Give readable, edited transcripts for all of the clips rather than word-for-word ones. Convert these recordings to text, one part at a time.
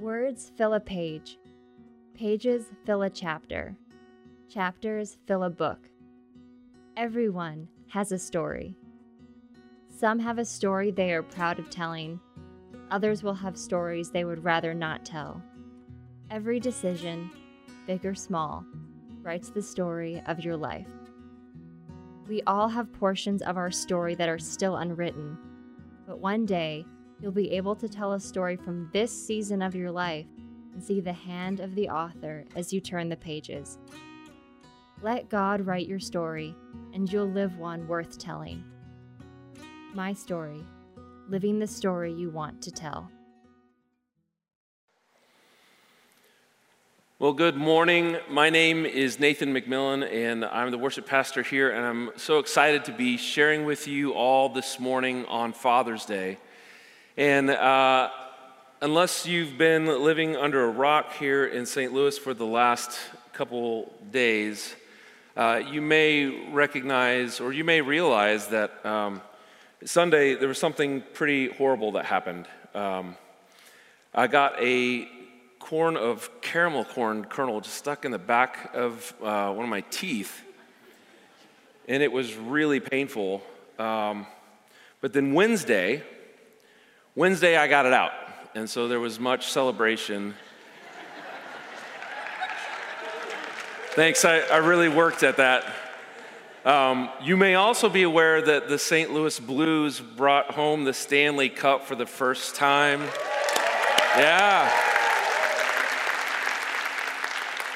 Words fill a page. Pages fill a chapter. Chapters fill a book. Everyone has a story. Some have a story they are proud of telling. Others will have stories they would rather not tell. Every decision, big or small, writes the story of your life. We all have portions of our story that are still unwritten, but one day you'll be able to tell a story from this season of your life and see the hand of the author as you turn the pages. Let God write your story, and you'll live one worth telling. My story, living the story you want to tell. Well, good morning. My name is Nathan McMillan, and I'm the worship pastor here, and I'm so excited to be sharing with you all this morning on Father's Day. And unless you've been living under a rock here in St. Louis for the last couple days, you may recognize or you may realize that Sunday there was something pretty horrible that happened. I got a corn of caramel corn kernel just stuck in the back of one of my teeth, and it was really painful. But then Wednesday I got it out, and so there was much celebration. Thanks, I really worked at that. You may also be aware that the St. Louis Blues brought home the Stanley Cup for the first time. Yeah.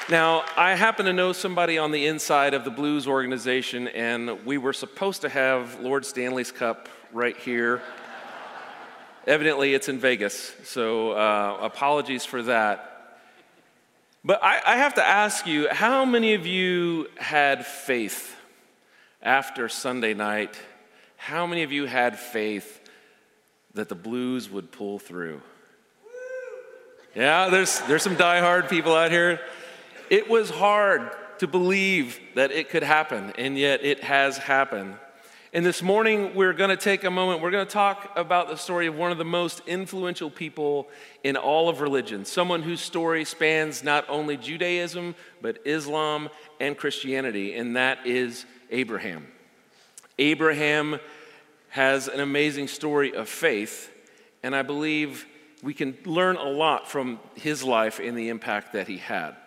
Now, I happen to know somebody on the inside of the Blues organization, and we were supposed to have Lord Stanley's Cup right here. Evidently, it's in Vegas, so apologies for that. But I have to ask you, how many of you had faith after Sunday night? How many of you had faith that the Blues would pull through? Yeah, there's some diehard people out here. It was hard to believe that it could happen, and yet it has happened. And this morning, we're going to take a moment. We're going to talk about the story of one of the most influential people in all of religion, someone whose story spans not only Judaism, but Islam and Christianity, and that is Abraham. Abraham has an amazing story of faith, and I believe we can learn a lot from his life and the impact that he had.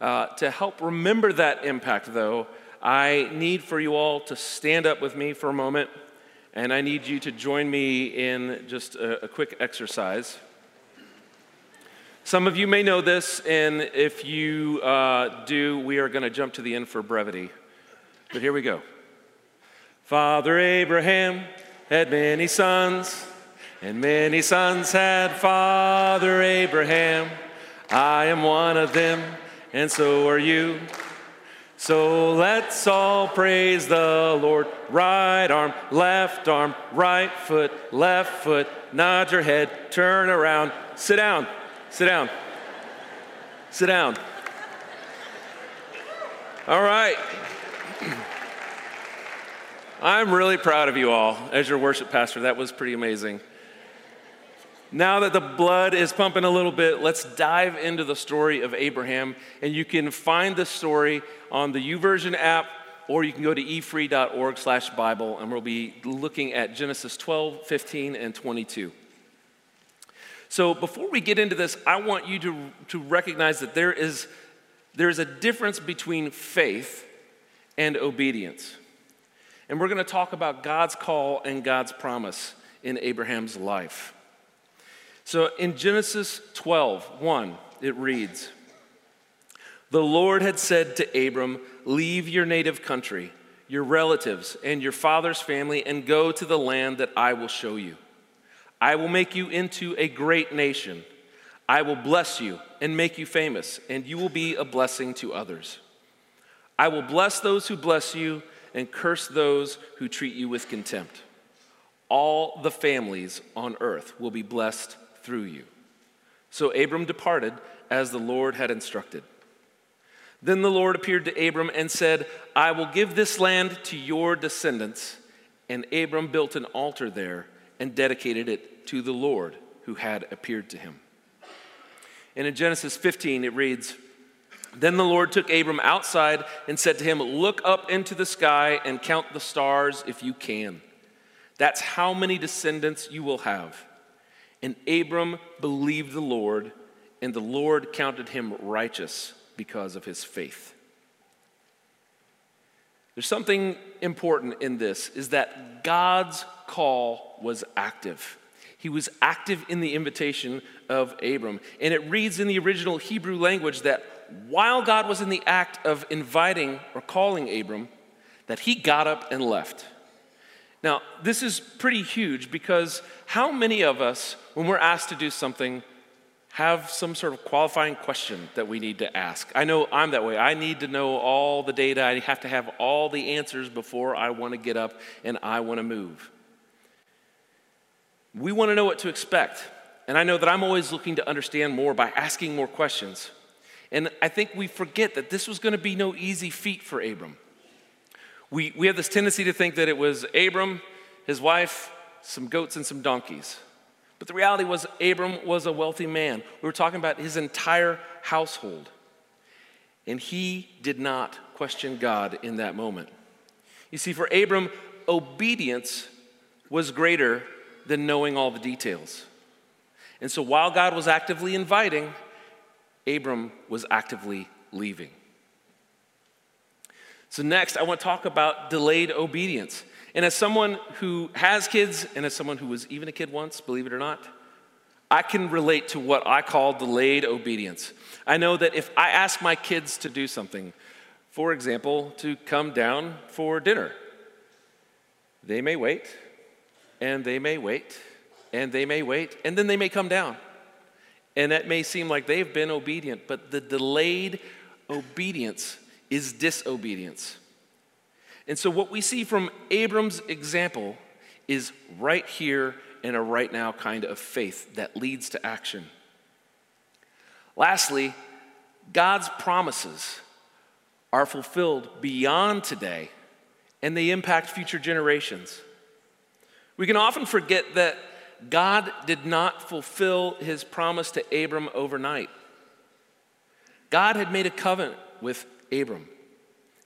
To help remember that impact, though, I need for you all to stand up with me for a moment, and I need you to join me in just a quick exercise. Some of you may know this, and if you do, we are going to jump to the end for brevity. But here we go. Father Abraham had many sons, and many sons had Father Abraham. I am one of them. And so are you. So let's all praise the Lord. Right arm, left foot, nod your head, turn around. Sit down, sit down, sit down. All right. I'm really proud of you all. As your worship pastor, that was pretty amazing. Now that the blood is pumping a little bit, let's dive into the story of Abraham. And you can find the story on the YouVersion app, or you can go to efree.org/Bible, and we'll be looking at Genesis 12, 15, and 22. So before we get into this, I want you to recognize that there is a difference between faith and obedience. And we're going to talk about God's call and God's promise in Abraham's life. So in Genesis 12:1, it reads, "The Lord had said to Abram, 'Leave your native country, your relatives, and your father's family, and go to the land that I will show you. I will make you into a great nation. I will bless you and make you famous, and you will be a blessing to others. I will bless those who bless you and curse those who treat you with contempt. All the families on earth will be blessed through you.' So Abram departed as the Lord had instructed. Then the Lord appeared to Abram and said, 'I will give this land to your descendants.' And Abram built an altar there and dedicated it to the Lord who had appeared to him." And in Genesis 15, it reads, "Then the Lord took Abram outside and said to him, 'Look up into the sky and count the stars if you can. That's how many descendants you will have.' And Abram believed the Lord, and the Lord counted him righteous because of his faith." There's something important in this, is that God's call was active. He was active in the invitation of Abram. And it reads in the original Hebrew language that while God was in the act of inviting or calling Abram, that he got up and left. Now, this is pretty huge, because how many of us, when we're asked to do something, have some sort of qualifying question that we need to ask? I know I'm that way. I need to know all the data. I have to have all the answers before I want to get up and I want to move. We want to know what to expect. And I know that I'm always looking to understand more by asking more questions. And I think we forget that this was going to be no easy feat for Abram. We have this tendency to think that it was Abram, his wife, some goats, and some donkeys. But the reality was Abram was a wealthy man. We were talking about his entire household. And he did not question God in that moment. You see, for Abram, obedience was greater than knowing all the details. And so while God was actively inviting, Abram was actively leaving. So next, I want to talk about delayed obedience. And as someone who has kids, and as someone who was even a kid once, believe it or not, I can relate to what I call delayed obedience. I know that if I ask my kids to do something, for example, to come down for dinner, they may wait, and they may wait, and they may wait, and then they may come down. And that may seem like they've been obedient, but the delayed obedience is disobedience. And so what we see from Abram's example is right here and a right now kind of faith that leads to action. Lastly, God's promises are fulfilled beyond today, and they impact future generations. We can often forget that God did not fulfill his promise to Abram overnight. God had made a covenant with Abram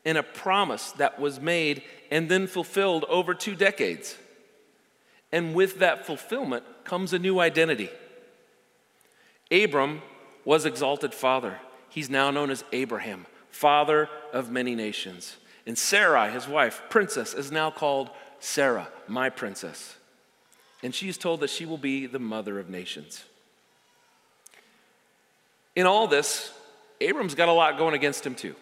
and a promise that was made and then fulfilled over 2 decades. And with that fulfillment comes a new identity. Abram was exalted father. He's now known as Abraham, father of many nations. And Sarai, his wife, princess, is now called Sarah, my princess. And she is told that she will be the mother of nations. In all this, Abram's got a lot going against him too.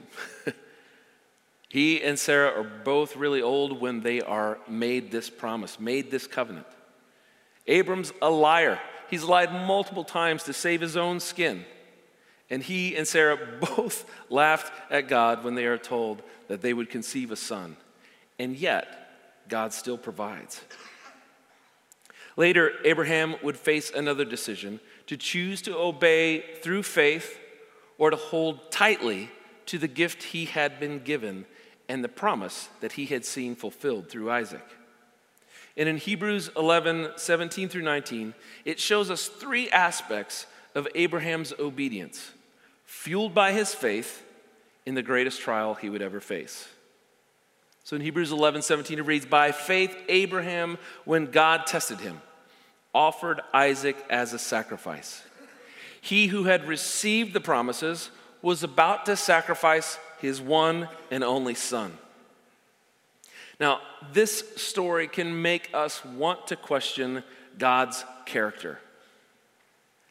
He and Sarah are both really old when they are made this promise, made this covenant. Abram's a liar. He's lied multiple times to save his own skin. And he and Sarah both laughed at God when they are told that they would conceive a son. And yet, God still provides. Later, Abraham would face another decision: to choose to obey through faith or to hold tightly to the gift he had been given and the promise that he had seen fulfilled through Isaac. And in Hebrews 11:17 through 19, it shows us 3 aspects of Abraham's obedience, fueled by his faith in the greatest trial he would ever face. So in Hebrews 11:17, it reads, "By faith Abraham, when God tested him, offered Isaac as a sacrifice. He who had received the promises was about to sacrifice his one and only son." Now, this story can make us want to question God's character.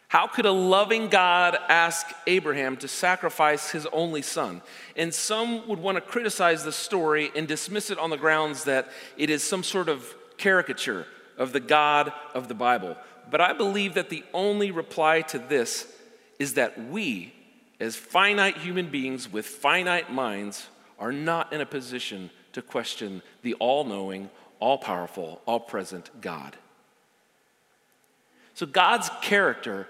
How could a loving God ask Abraham to sacrifice his only son? And some would want to criticize the story and dismiss it on the grounds that it is some sort of caricature of the God of the Bible. But I believe that the only reply to this is that we, as finite human beings with finite minds, are not in a position to question the all-knowing, all-powerful, all-present God. So God's character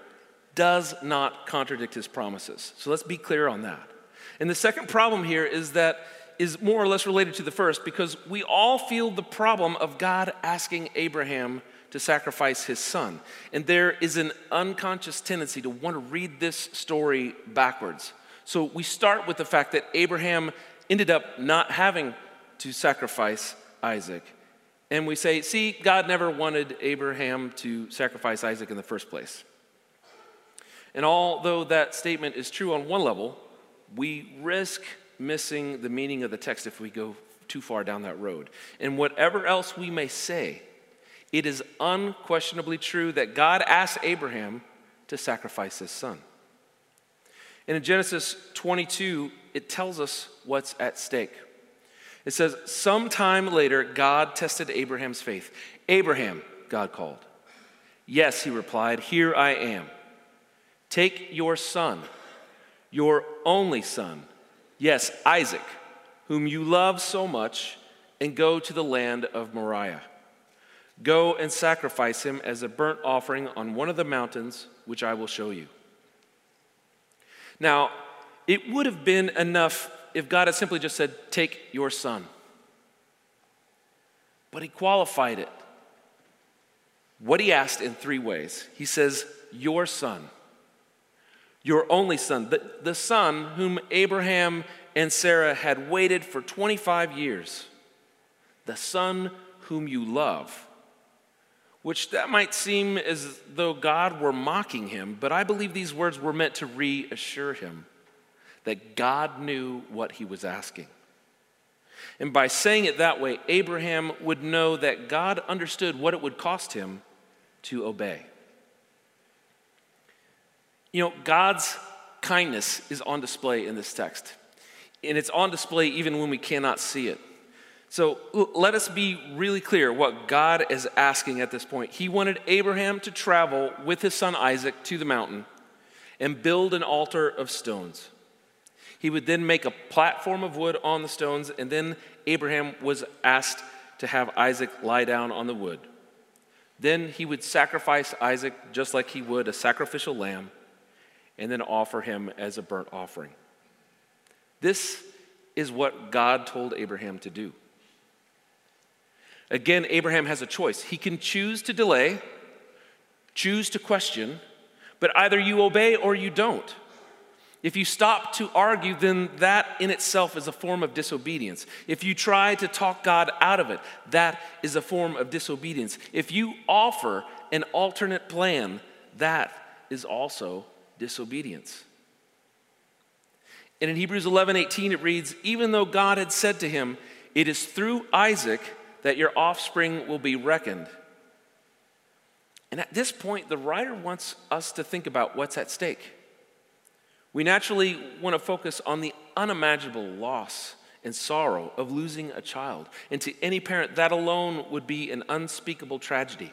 does not contradict his promises. So let's be clear on that. And the second problem here is more or less related to the first, because we all feel the problem of God asking Abraham to sacrifice his son. And there is an unconscious tendency to want to read this story backwards. So we start with the fact that Abraham ended up not having to sacrifice Isaac. And we say, see, God never wanted Abraham to sacrifice Isaac in the first place. And although that statement is true on one level, we risk missing the meaning of the text if we go too far down that road. And whatever else we may say, it is unquestionably true that God asked Abraham to sacrifice his son. And in Genesis 22, it tells us what's at stake. It says, sometime later, God tested Abraham's faith. Abraham, God called. Yes, he replied, here I am. Take your son, your only son, yes, Isaac, whom you love so much, and go to the land of Moriah. Go and sacrifice him as a burnt offering on one of the mountains, which I will show you. Now, it would have been enough if God had simply just said, take your son. But he qualified it. What he asked in three ways. He says, your son, your only son, the son whom Abraham and Sarah had waited for 25 years, the son whom you love, which that might seem as though God were mocking him, but I believe these words were meant to reassure him that God knew what he was asking. And by saying it that way, Abraham would know that God understood what it would cost him to obey. You know, God's kindness is on display in this text, and it's on display even when we cannot see it. So let us be really clear what God is asking at this point. He wanted Abraham to travel with his son Isaac to the mountain and build an altar of stones. He would then make a platform of wood on the stones, and then Abraham was asked to have Isaac lie down on the wood. Then he would sacrifice Isaac just like he would a sacrificial lamb, and then offer him as a burnt offering. This is what God told Abraham to do. Again, Abraham has a choice. He can choose to delay, choose to question, but either you obey or you don't. If you stop to argue, then that in itself is a form of disobedience. If you try to talk God out of it, that is a form of disobedience. If you offer an alternate plan, that is also disobedience. And in Hebrews 11:18, it reads, even though God had said to him, it is through Isaac that your offspring will be reckoned. And at this point, the writer wants us to think about what's at stake. We naturally want to focus on the unimaginable loss and sorrow of losing a child. And to any parent, that alone would be an unspeakable tragedy.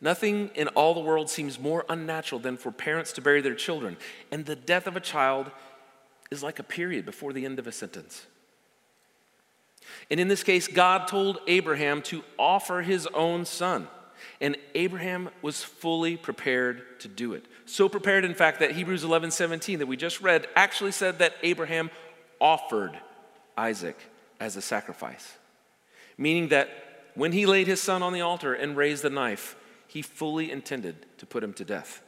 Nothing in all the world seems more unnatural than for parents to bury their children. And the death of a child is like a period before the end of a sentence. And in this case, God told Abraham to offer his own son. And Abraham was fully prepared to do it. So prepared, in fact, that Hebrews 11:17 that we just read actually said that Abraham offered Isaac as a sacrifice. Meaning that when he laid his son on the altar and raised the knife, he fully intended to put him to death.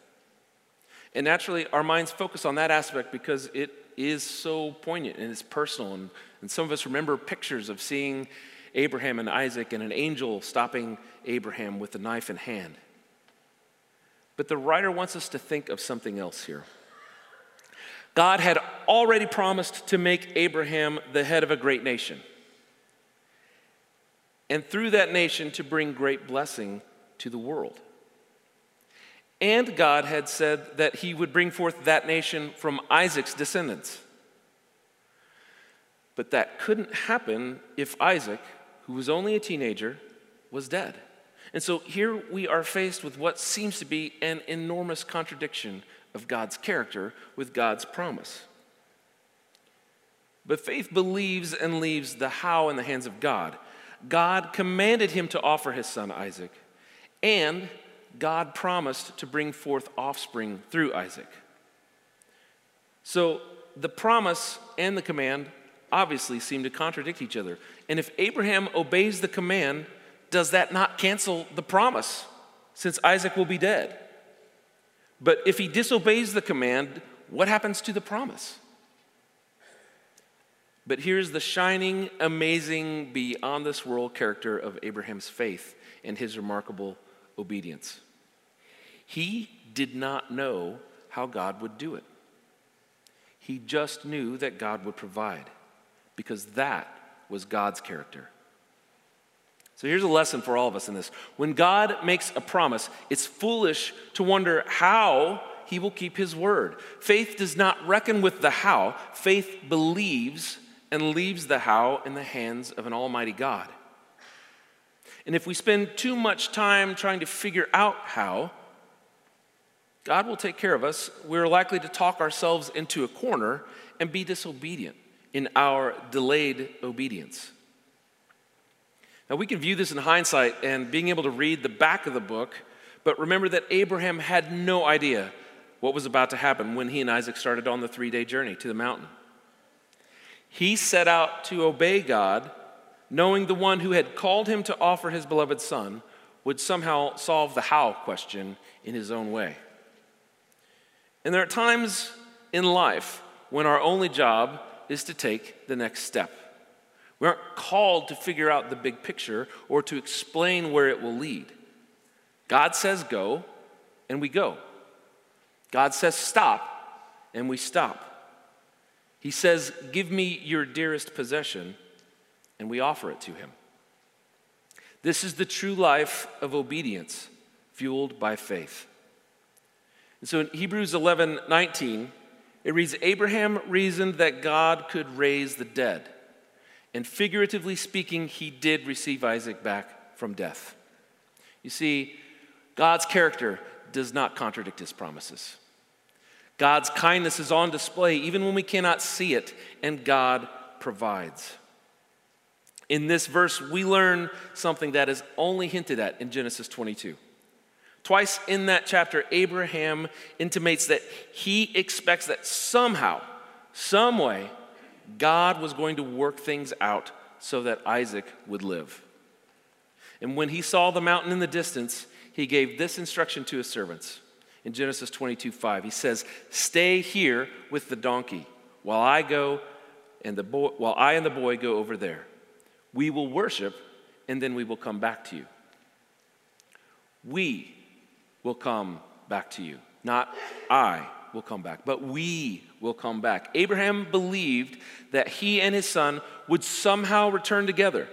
And naturally, our minds focus on that aspect because it is so poignant and it's personal. And some of us remember pictures of seeing Abraham and Isaac and an angel stopping Abraham with a knife in hand. But the writer wants us to think of something else here. God had already promised to make Abraham the head of a great nation, and through that nation to bring great blessing to the world. And God had said that he would bring forth that nation from Isaac's descendants. But that couldn't happen if Isaac, who was only a teenager, was dead. And so here we are faced with what seems to be an enormous contradiction of God's character with God's promise. But faith believes and leaves the how in the hands of God. God commanded him to offer his son Isaac, and God promised to bring forth offspring through Isaac. So the promise and the command obviously seem to contradict each other. And if Abraham obeys the command, does that not cancel the promise, since Isaac will be dead? But if he disobeys the command, what happens to the promise? But here's the shining, amazing, beyond this world character of Abraham's faith and his remarkable obedience. He did not know how God would do it. He just knew that God would provide, because that was God's character. So here's a lesson for all of us in this. When God makes a promise, it's foolish to wonder how he will keep his word. Faith does not reckon with the how. Faith believes and leaves the how in the hands of an almighty God. And if we spend too much time trying to figure out how God will take care of us, we're likely to talk ourselves into a corner and be disobedient in our delayed obedience. Now, we can view this in hindsight and being able to read the back of the book, but remember that Abraham had no idea what was about to happen when he and Isaac started on the three-day journey to the mountain. He set out to obey God, knowing the one who had called him to offer his beloved son would somehow solve the how question in his own way. And there are times in life when our only job is to take the next step. We aren't called to figure out the big picture or to explain where it will lead. God says go, and we go. God says stop, and we stop. He says, give me your dearest possession, and we offer it to him. This is the true life of obedience, fueled by faith. And so in Hebrews 11:19, it reads, Abraham reasoned that God could raise the dead. And figuratively speaking, he did receive Isaac back from death. You see, God's character does not contradict his promises. God's kindness is on display even when we cannot see it, and God provides. In this verse, we learn something that is only hinted at in Genesis 22. Twice in that chapter, Abraham intimates that he expects that somehow, some way, God was going to work things out so that Isaac would live. And when he saw the mountain in the distance, he gave this instruction to his servants. In Genesis 22:5, he says, "Stay here with the donkey while I and the boy go over there. We will worship, and then we will come back to you." We will come back to you, not I will come back, but we will come back. Abraham believed that he and his son would somehow return together.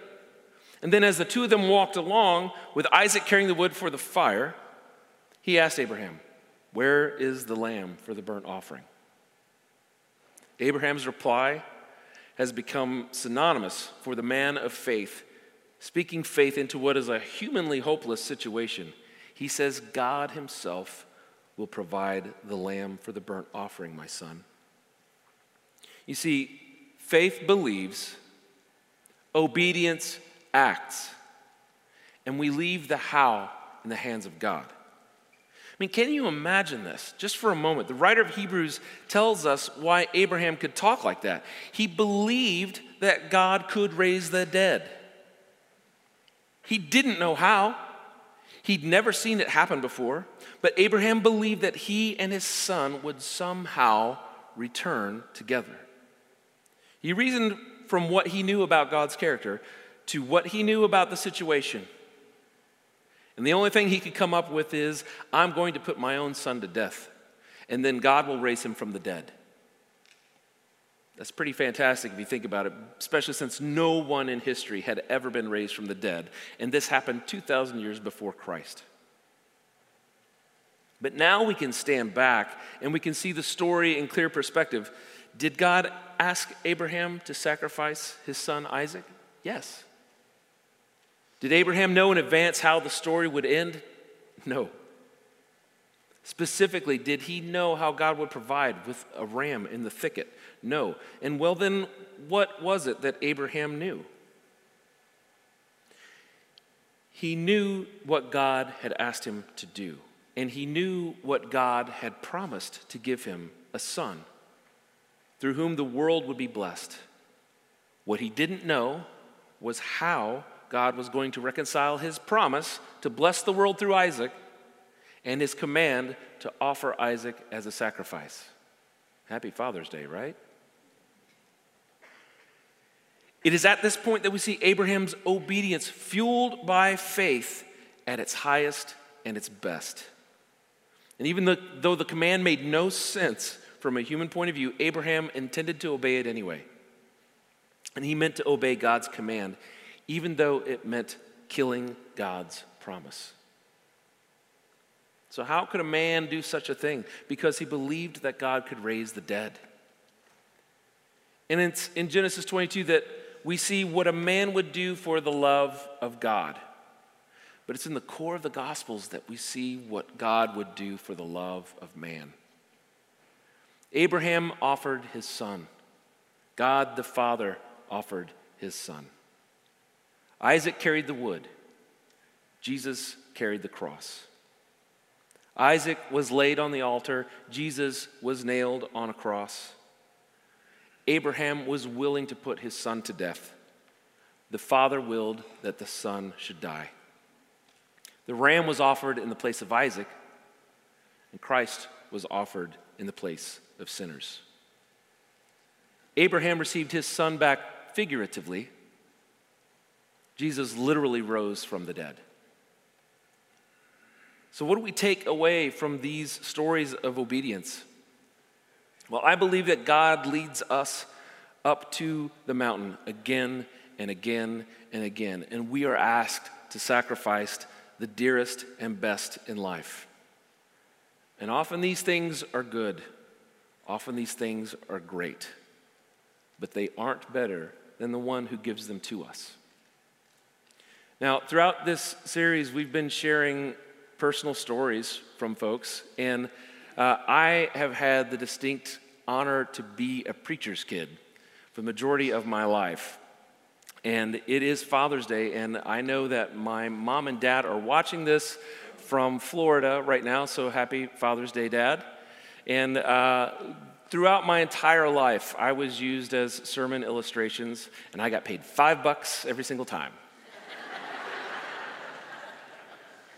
And then as the two of them walked along, with Isaac carrying the wood for the fire, he asked Abraham, "Where is the lamb for the burnt offering?" Abraham's reply has become synonymous for the man of faith, speaking faith into what is a humanly hopeless situation. He says, "God himself will provide the lamb for the burnt offering, my son." You see, faith believes, obedience acts, and we leave the how in the hands of God. I mean, can you imagine this? Just for a moment, the writer of Hebrews tells us why Abraham could talk like that. He believed that God could raise the dead. He didn't know how. He'd never seen it happen before, but Abraham believed that he and his son would somehow return together. He reasoned from what he knew about God's character to what he knew about the situation. And the only thing he could come up with is, I'm going to put my own son to death, and then God will raise him from the dead. That's pretty fantastic if you think about it, especially since no one in history had ever been raised from the dead, and this happened 2,000 years before Christ. But now we can stand back and we can see the story in clear perspective. Did God ask Abraham to sacrifice his son Isaac? Yes. Did Abraham know in advance how the story would end? No. Specifically, did he know how God would provide with a ram in the thicket? No. And well then, what was it that Abraham knew? He knew what God had asked him to do, and he knew what God had promised to give him, a son, through whom the world would be blessed. What he didn't know was how God was going to reconcile his promise to bless the world through Isaac and his command to offer Isaac as a sacrifice. Happy Father's Day, right? It is at this point that we see Abraham's obedience fueled by faith at its highest and its best. And even though the command made no sense from a human point of view, Abraham intended to obey it anyway. And he meant to obey God's command, even though it meant killing God's promise. So how could a man do such a thing? Because he believed that God could raise the dead. And it's in Genesis 22 that we see what a man would do for the love of God. But it's in the core of the Gospels that we see what God would do for the love of man. Abraham offered his son. God the Father offered his son. Isaac carried the wood. Jesus carried the cross. Isaac was laid on the altar. Jesus was nailed on a cross. Abraham was willing to put his son to death. The father willed that the son should die. The ram was offered in the place of Isaac, and Christ was offered in the place of sinners. Abraham received his son back figuratively. Jesus literally rose from the dead. So what do we take away from these stories of obedience? Well, I believe that God leads us up to the mountain again and again and again, and we are asked to sacrifice the dearest and best in life. And often these things are good. Often these things are great. But they aren't better than the one who gives them to us. Now, throughout this series, we've been sharing personal stories from folks, and I have had the distinct honor to be a preacher's kid for the majority of my life. And it is Father's Day, and I know that my mom and dad are watching this from Florida right now, so happy Father's Day, Dad. And throughout my entire life, I was used as sermon illustrations, and I got paid $5 every single time.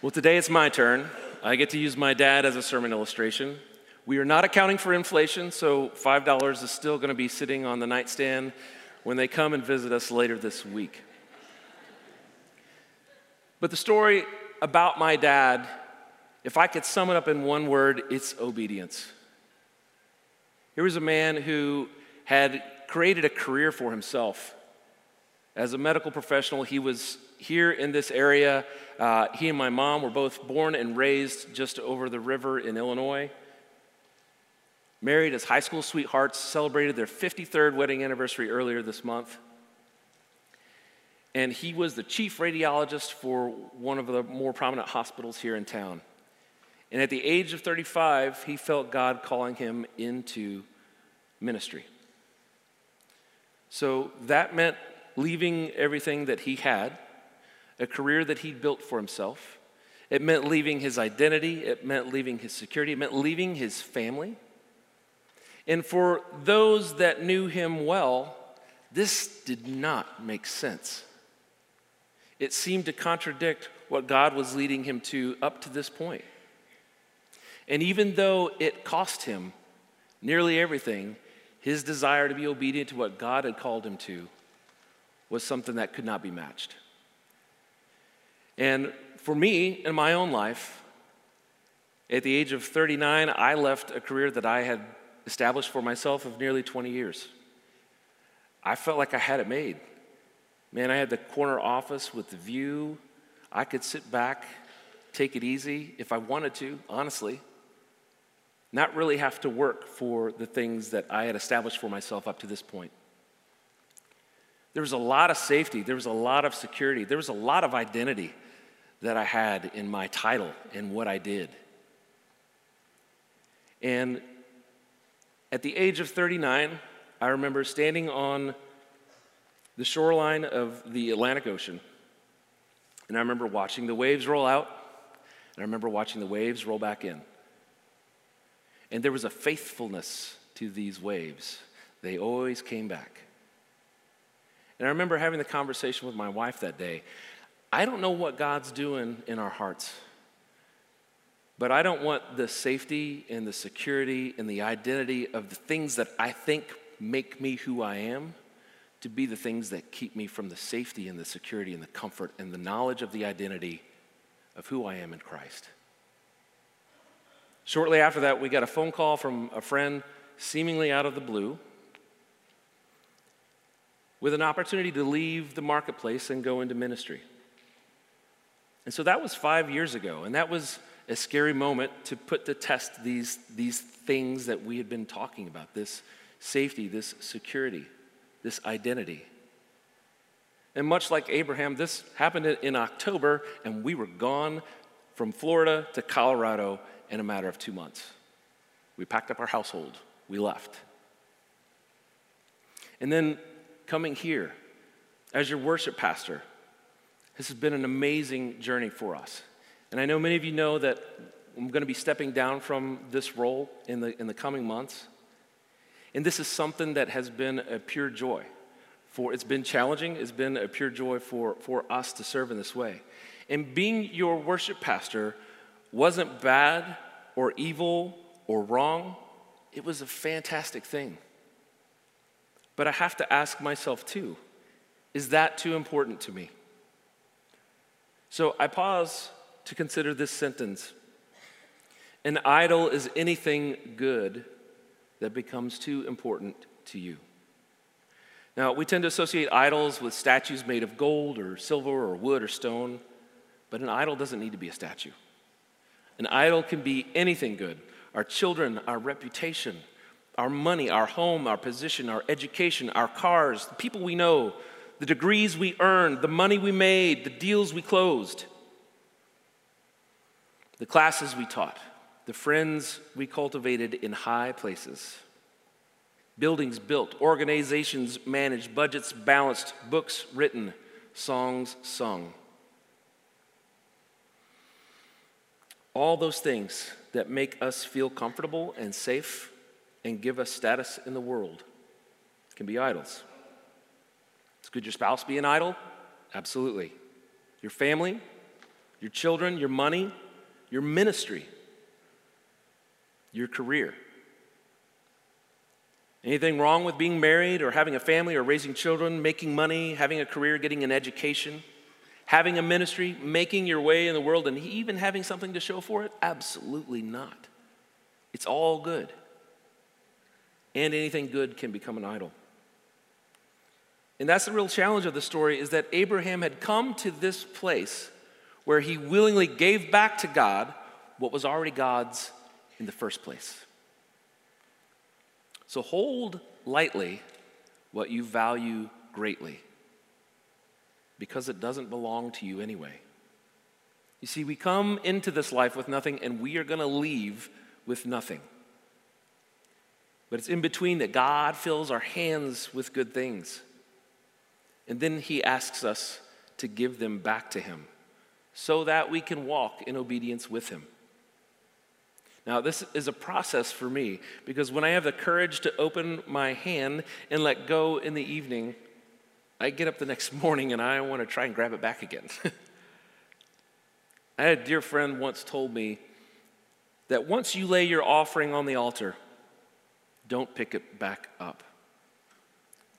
Well, today it's my turn. I get to use my dad as a sermon illustration. We are not accounting for inflation, so $5 is still going to be sitting on the nightstand when they come and visit us later this week. But the story about my dad, if I could sum it up in one word, it's obedience. Here was a man who had created a career for himself. As a medical professional, he was here in this area. He and my mom were both born and raised just over the river in Illinois. Married as high school sweethearts, celebrated their 53rd wedding anniversary earlier this month. And he was the chief radiologist for one of the more prominent hospitals here in town. And at the age of 35, he felt God calling him into ministry. So that meant leaving everything that he had, a career that he'd built for himself. It meant leaving his identity. It meant leaving his security. It meant leaving his family. And for those that knew him well, this did not make sense. It seemed to contradict what God was leading him to up to this point. And even though it cost him nearly everything, his desire to be obedient to what God had called him to was something that could not be matched. And for me, in my own life, at the age of 39, I left a career that I had established for myself of nearly 20 years. I felt like I had it made. Man, I had the corner office with the view. I could sit back, take it easy if I wanted to, honestly. Not really have to work for the things that I had established for myself up to this point. There was a lot of safety. There was a lot of security. There was a lot of identity that I had in my title and what I did. And at the age of 39, I remember standing on the shoreline of the Atlantic Ocean, and I remember watching the waves roll out, and I remember watching the waves roll back in. And there was a faithfulness to these waves. They always came back. And I remember having the conversation with my wife that day. I don't know what God's doing in our hearts, but I don't want the safety and the security and the identity of the things that I think make me who I am to be the things that keep me from the safety and the security and the comfort and the knowledge of the identity of who I am in Christ. Shortly after that, we got a phone call from a friend, seemingly out of the blue, with an opportunity to leave the marketplace and go into ministry. And so that was 5 years ago, and that was a scary moment to put to test these things that we had been talking about, this safety, this security, this identity. And much like Abraham, this happened in October, and we were gone from Florida to Colorado in a matter of 2 months. We packed up our household. We left. And then coming here as your worship pastor, this has been an amazing journey for us. And I know many of you know that I'm going to be stepping down from this role in the coming months. And this is something that has been a pure joy. It's been challenging. It's been a pure joy for us to serve in this way. And being your worship pastor wasn't bad or evil or wrong. It was a fantastic thing. But I have to ask myself too, is that too important to me? So I pause to consider this sentence. An idol is anything good that becomes too important to you. Now, we tend to associate idols with statues made of gold or silver or wood or stone, but an idol doesn't need to be a statue. An idol can be anything good: our children, our reputation, our money, our home, our position, our education, our cars, the people we know, the degrees we earned, the money we made, the deals we closed, the classes we taught, the friends we cultivated in high places, buildings built, organizations managed, budgets balanced, books written, songs sung. All those things that make us feel comfortable and safe and give us status in the world can be idols. Could your spouse be an idol? Absolutely. Your family, your children, your money, your ministry, your career. Anything wrong with being married or having a family or raising children, making money, having a career, getting an education, having a ministry, making your way in the world, and even having something to show for it? Absolutely not. It's all good. And anything good can become an idol. And that's the real challenge of the story, is that Abraham had come to this place where he willingly gave back to God what was already God's in the first place. So hold lightly what you value greatly, because it doesn't belong to you anyway. You see, we come into this life with nothing, and we are going to leave with nothing. But it's in between that God fills our hands with good things. And then he asks us to give them back to him so that we can walk in obedience with him. Now, this is a process for me, because when I have the courage to open my hand and let go in the evening, I get up the next morning and I want to try and grab it back again. I had a dear friend once told me that once you lay your offering on the altar, don't pick it back up.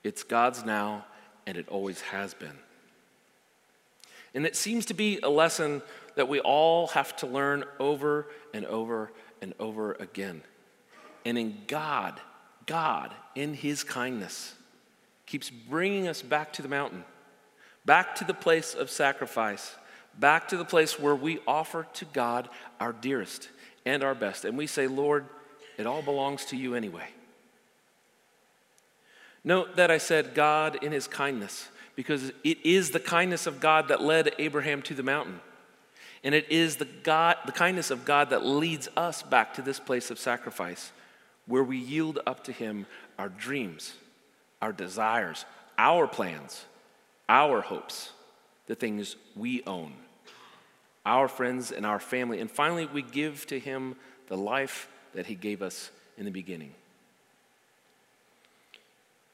It's God's now, and it always has been. And it seems to be a lesson that we all have to learn over and over and over again. And in God, in his kindness, keeps bringing us back to the mountain, back to the place of sacrifice, back to the place where we offer to God our dearest and our best. And we say, Lord, it all belongs to you anyway. Note that I said God in his kindness, because it is the kindness of God that led Abraham to the mountain. And it is the kindness of God that leads us back to this place of sacrifice, where we yield up to him our dreams, our desires, our plans, our hopes, the things we own, our friends and our family. And finally, we give to him the life that he gave us in the beginning.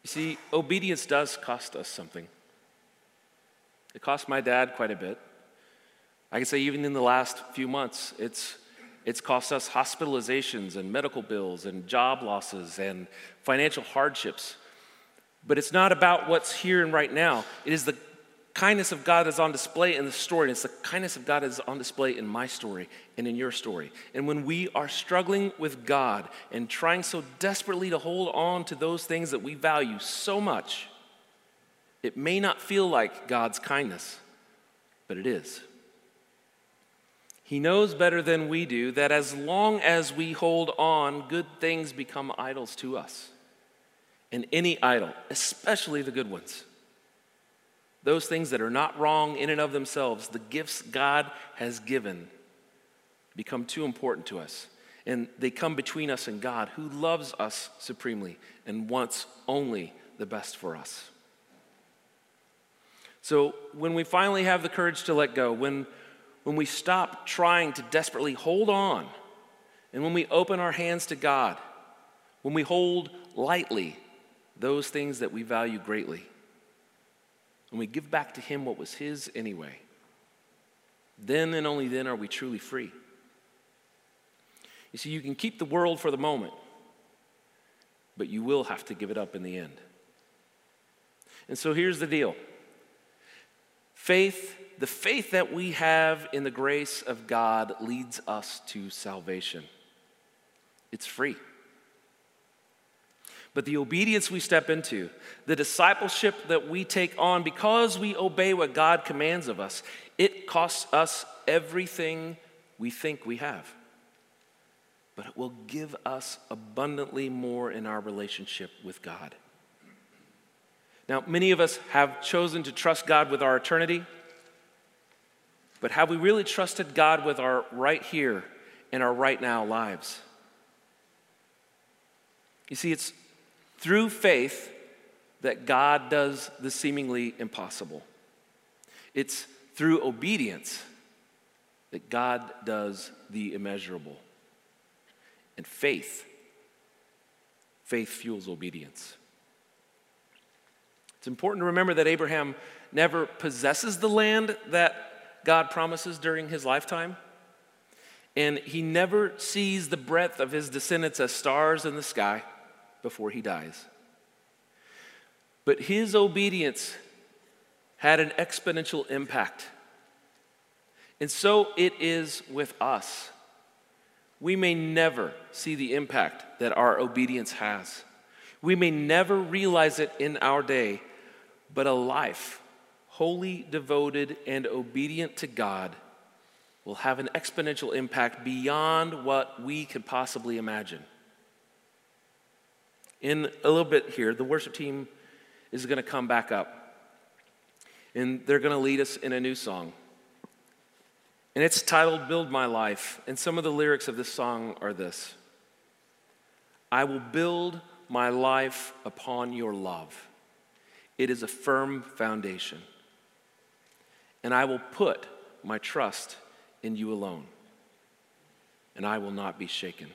You see, obedience does cost us something. It cost my dad quite a bit. I can say even in the last few months, it's cost us hospitalizations and medical bills and job losses and financial hardships. But it's not about what's here and right now. It is the kindness of God that's on display in the story. And it's the kindness of God that's on display in my story and in your story. And when we are struggling with God and trying so desperately to hold on to those things that we value so much, it may not feel like God's kindness, but it is. He knows better than we do that as long as we hold on, good things become idols to us. And any idol, especially the good ones, those things that are not wrong in and of themselves, the gifts God has given, become too important to us. And they come between us and God, who loves us supremely and wants only the best for us. So when we finally have the courage to let go, when we stop trying to desperately hold on, and when we open our hands to God, when we hold lightly those things that we value greatly, and we give back to Him what was His anyway, then and only then are we truly free. You see, you can keep the world for the moment, but you will have to give it up in the end. And so here's the deal. Faith, the faith that we have in the grace of God, leads us to salvation. It's free. But the obedience we step into, the discipleship that we take on because we obey what God commands of us, it costs us everything we think we have. But it will give us abundantly more in our relationship with God. Now, many of us have chosen to trust God with our eternity, but have we really trusted God with our right here and our right now lives? You see, it's through faith that God does the seemingly impossible. It's through obedience that God does the immeasurable. And faith fuels obedience. It's important to remember that Abraham never possesses the land that God promises during his lifetime, and he never sees the breadth of his descendants as stars in the sky before he dies. But his obedience had an exponential impact. And so it is with us. We may never see the impact that our obedience has. We may never realize it in our day, but a life wholly devoted and obedient to God will have an exponential impact beyond what we could possibly imagine. In a little bit here, the worship team is going to come back up, and they're going to lead us in a new song. And it's titled, "Build My Life." And some of the lyrics of this song are this: I will build my life upon your love. It is a firm foundation. And I will put my trust in you alone, and I will not be shaken.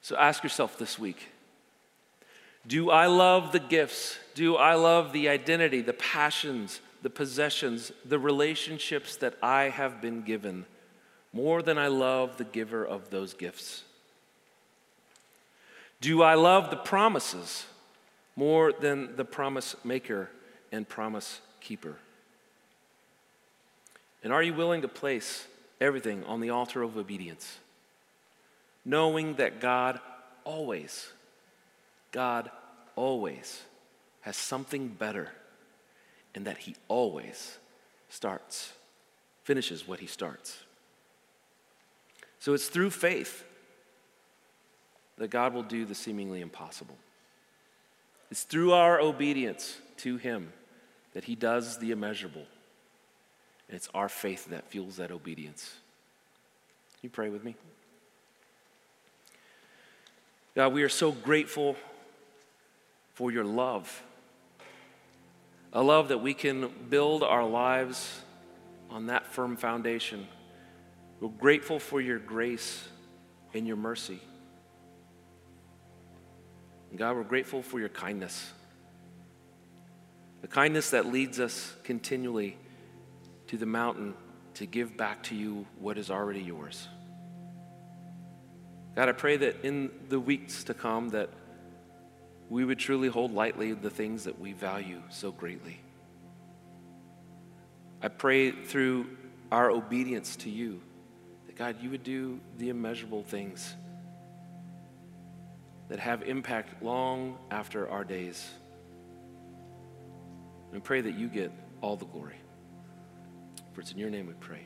So ask yourself this week, do I love the gifts? Do I love the identity, the passions, the possessions, the relationships that I have been given more than I love the giver of those gifts? Do I love the promises more than the promise maker and promise keeper? And are you willing to place everything on the altar of obedience, knowing that God always has something better, and that He always finishes what He starts? So it's through faith that God will do the seemingly impossible. It's through our obedience to Him that He does the immeasurable. And it's our faith that fuels that obedience. Can you pray with me? God, we are so grateful for your love, a love that we can build our lives on that firm foundation. We're grateful for your grace and your mercy. And God, we're grateful for your kindness. The kindness that leads us continually to the mountain to give back to you what is already yours. God, I pray that in the weeks to come that we would truly hold lightly the things that we value so greatly. I pray through our obedience to you that, God, you would do the immeasurable things that have impact long after our days. And pray that you get all the glory. For it's in your name we pray.